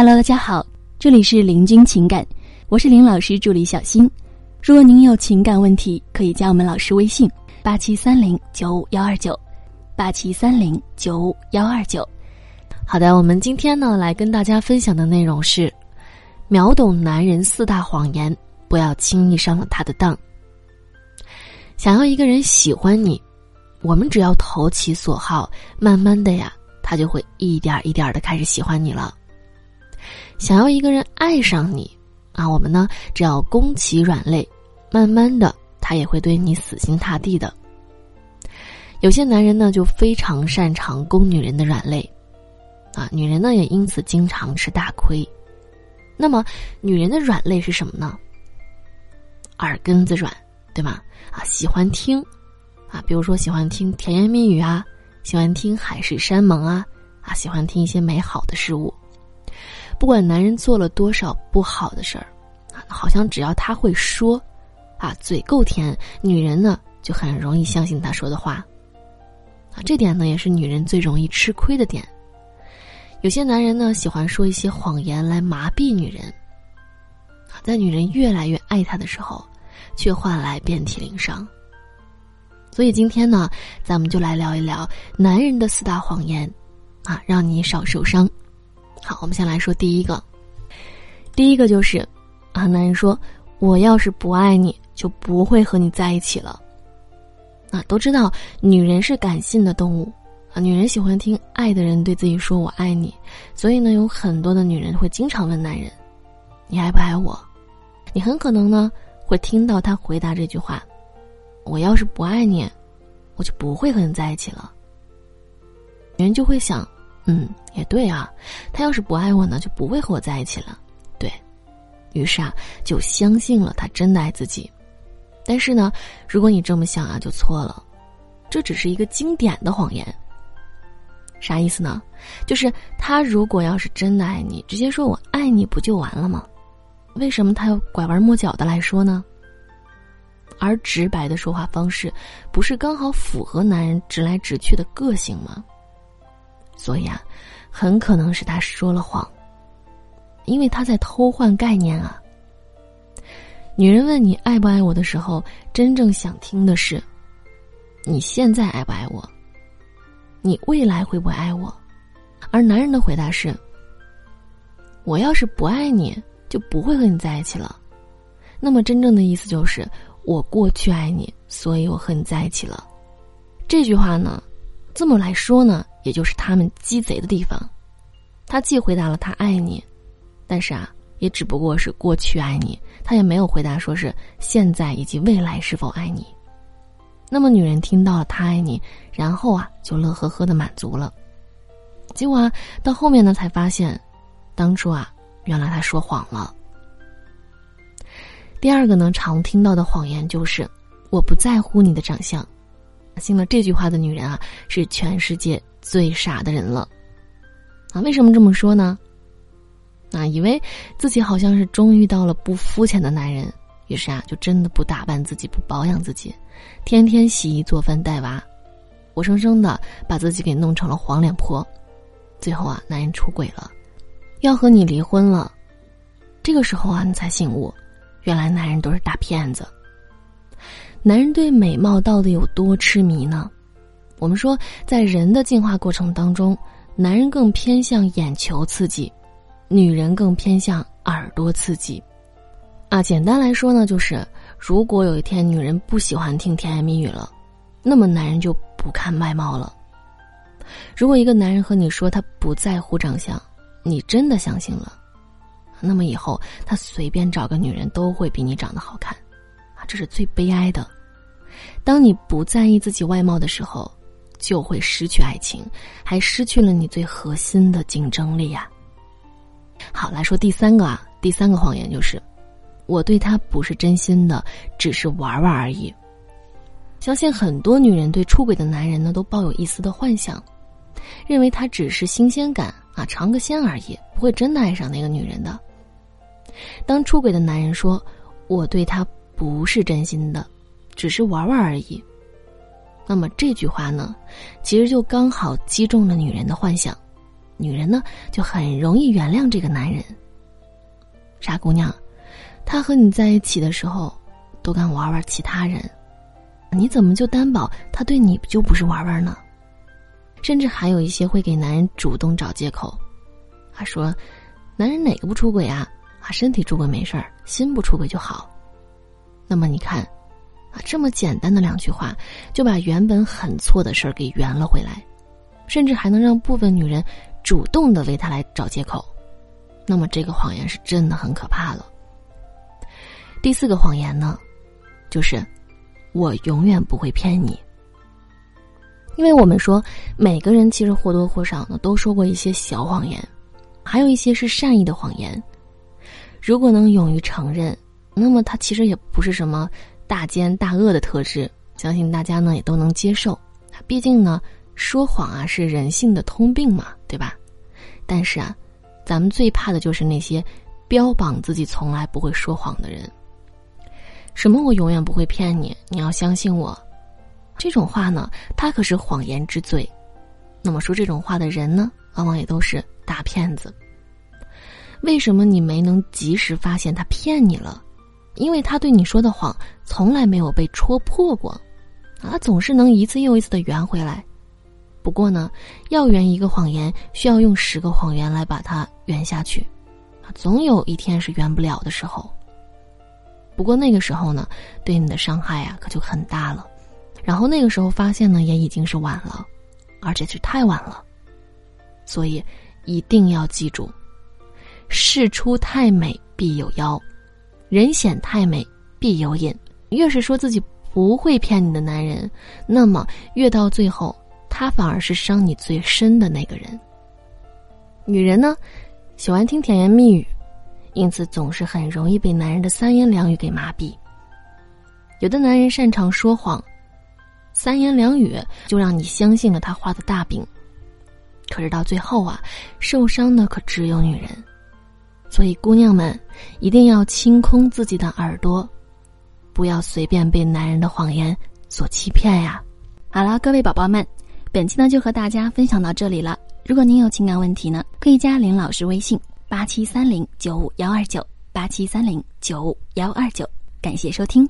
Hello， 大家好，这里是林君情感，我是林老师助理小新。如果您有情感问题，可以加我们老师微信8730-95129，8730-95129。好的，我们今天呢来跟大家分享的内容是秒懂男人4大谎言，不要轻易上了他的当。想要一个人喜欢你，我们只要投其所好，慢慢的呀，他就会一点一点的开始喜欢你了。想要一个人爱上你啊，我们呢只要攻其软肋，慢慢的他也会对你死心塌地的。有些男人呢就非常擅长攻女人的软肋啊，女人呢也因此经常吃大亏。那么女人的软肋是什么呢？耳根子软，对吗？啊，喜欢听啊，比如说喜欢听甜言蜜语啊，喜欢听海誓山盟啊，啊，喜欢听一些美好的事物。不管男人做了多少不好的事儿啊，好像只要他会说啊，嘴够甜，女人呢就很容易相信他说的话啊，这点呢也是女人最容易吃亏的点。有些男人呢喜欢说一些谎言来麻痹女人啊，在女人越来越爱他的时候，却换来遍体鳞伤。所以今天呢，咱们就来聊一聊男人的4大谎言啊，让你少受伤。好，我们先来说第一个。第一个就是啊，男人说我要是不爱你就不会和你在一起了啊，都知道女人是感性的动物啊，女人喜欢听爱的人对自己说我爱你，所以呢有很多的女人会经常问男人你爱不爱我，你很可能呢会听到他回答这句话，我要是不爱你，我就不会和你在一起了。女人就会想，也对啊，他要是不爱我呢，就不会和我在一起了。对，于是啊，就相信了他真的爱自己。但是呢，如果你这么想啊，就错了。这只是一个经典的谎言。啥意思呢？就是他如果要是真的爱你，直接说我爱你不就完了吗？为什么他要拐弯抹角的来说呢？而直白的说话方式不是刚好符合男人直来直去的个性吗？所以啊，很可能是他说了谎，因为他在偷换概念啊。女人问你爱不爱我的时候，真正想听的是你现在爱不爱我，你未来会不会爱我。而男人的回答是我要是不爱你就不会和你在一起了。那么真正的意思就是我过去爱你，所以我和你在一起了。这句话呢，这么来说呢，也就是他们鸡贼的地方。他既回答了他爱你，但是啊，也只不过是过去爱你，他也没有回答说是现在以及未来是否爱你。那么女人听到了他爱你，然后啊，就乐呵呵的满足了。结果啊，到后面呢，才发现，当初啊，原来他说谎了。第二个呢，常听到的谎言就是我不在乎你的长相。信了这句话的女人啊，是全世界最傻的人了啊，为什么这么说呢？啊，以为自己好像是终于到了不肤浅的男人，于是啊，就真的不打扮自己，不保养自己，天天洗衣做饭带娃，活生生的把自己给弄成了黄脸婆。最后啊，男人出轨了，要和你离婚了。这个时候啊，你才醒悟，原来男人都是大骗子。男人对美貌到底有多痴迷呢？我们说，在人的进化过程当中，男人更偏向眼球刺激，女人更偏向耳朵刺激啊。简单来说呢，就是如果有一天女人不喜欢听甜言蜜语了，那么男人就不看外貌了。如果一个男人和你说他不在乎长相，你真的相信了，那么以后他随便找个女人都会比你长得好看啊，这是最悲哀的。当你不在意自己外貌的时候，就会失去爱情，还失去了你最核心的竞争力呀。好，来说第三个啊，第三个谎言就是我对他不是真心的，只是玩玩而已。相信很多女人对出轨的男人呢都抱有一丝的幻想，认为他只是新鲜感啊，尝个鲜而已，不会真的爱上那个女人的。当出轨的男人说我对他不是真心的，只是玩玩而已，那么这句话呢，其实就刚好击中了女人的幻想，女人呢就很容易原谅这个男人。傻姑娘，他和你在一起的时候都敢玩玩其他人，你怎么就担保他对你就不是玩玩呢？甚至还有一些会给男人主动找借口，他说男人哪个不出轨啊？啊，身体出轨没事儿，心不出轨就好。那么你看啊，这么简单的两句话就把原本很错的事儿给圆了回来，甚至还能让部分女人主动的为他来找借口。那么这个谎言是真的很可怕了。第四个谎言呢，就是我永远不会骗你。因为我们说每个人其实或多或少呢都说过一些小谎言，还有一些是善意的谎言。如果能勇于承认，那么它其实也不是什么大奸大恶的特质，相信大家呢也都能接受。毕竟呢说谎啊是人性的通病嘛，对吧？但是啊，咱们最怕的就是那些标榜自己从来不会说谎的人。什么我永远不会骗你，你要相信我，这种话呢它可是谎言之最。那么说这种话的人呢往往也都是大骗子。为什么你没能及时发现他骗你了？因为他对你说的谎从来没有被戳破过啊，总是能一次又一次的圆回来。不过呢，要圆一个谎言需要用10个谎言来把它圆下去，总有一天是圆不了的时候。不过那个时候呢对你的伤害啊可就很大了，然后那个时候发现呢也已经是晚了，而且是太晚了。所以一定要记住，事出太美必有妖，人显太美必有隐。越是说自己不会骗你的男人，那么越到最后他反而是伤你最深的那个人。女人呢喜欢听甜言蜜语，因此总是很容易被男人的3言2语给麻痹。有的男人擅长说谎，3言2语就让你相信了他画的大饼，可是到最后啊，受伤的可只有女人。所以姑娘们一定要清空自己的耳朵，不要随便被男人的谎言所欺骗呀。好了，各位宝宝们，本期呢就和大家分享到这里了。如果您有情感问题呢，可以加林老师微信8730-95129，8730-95129。感谢收听。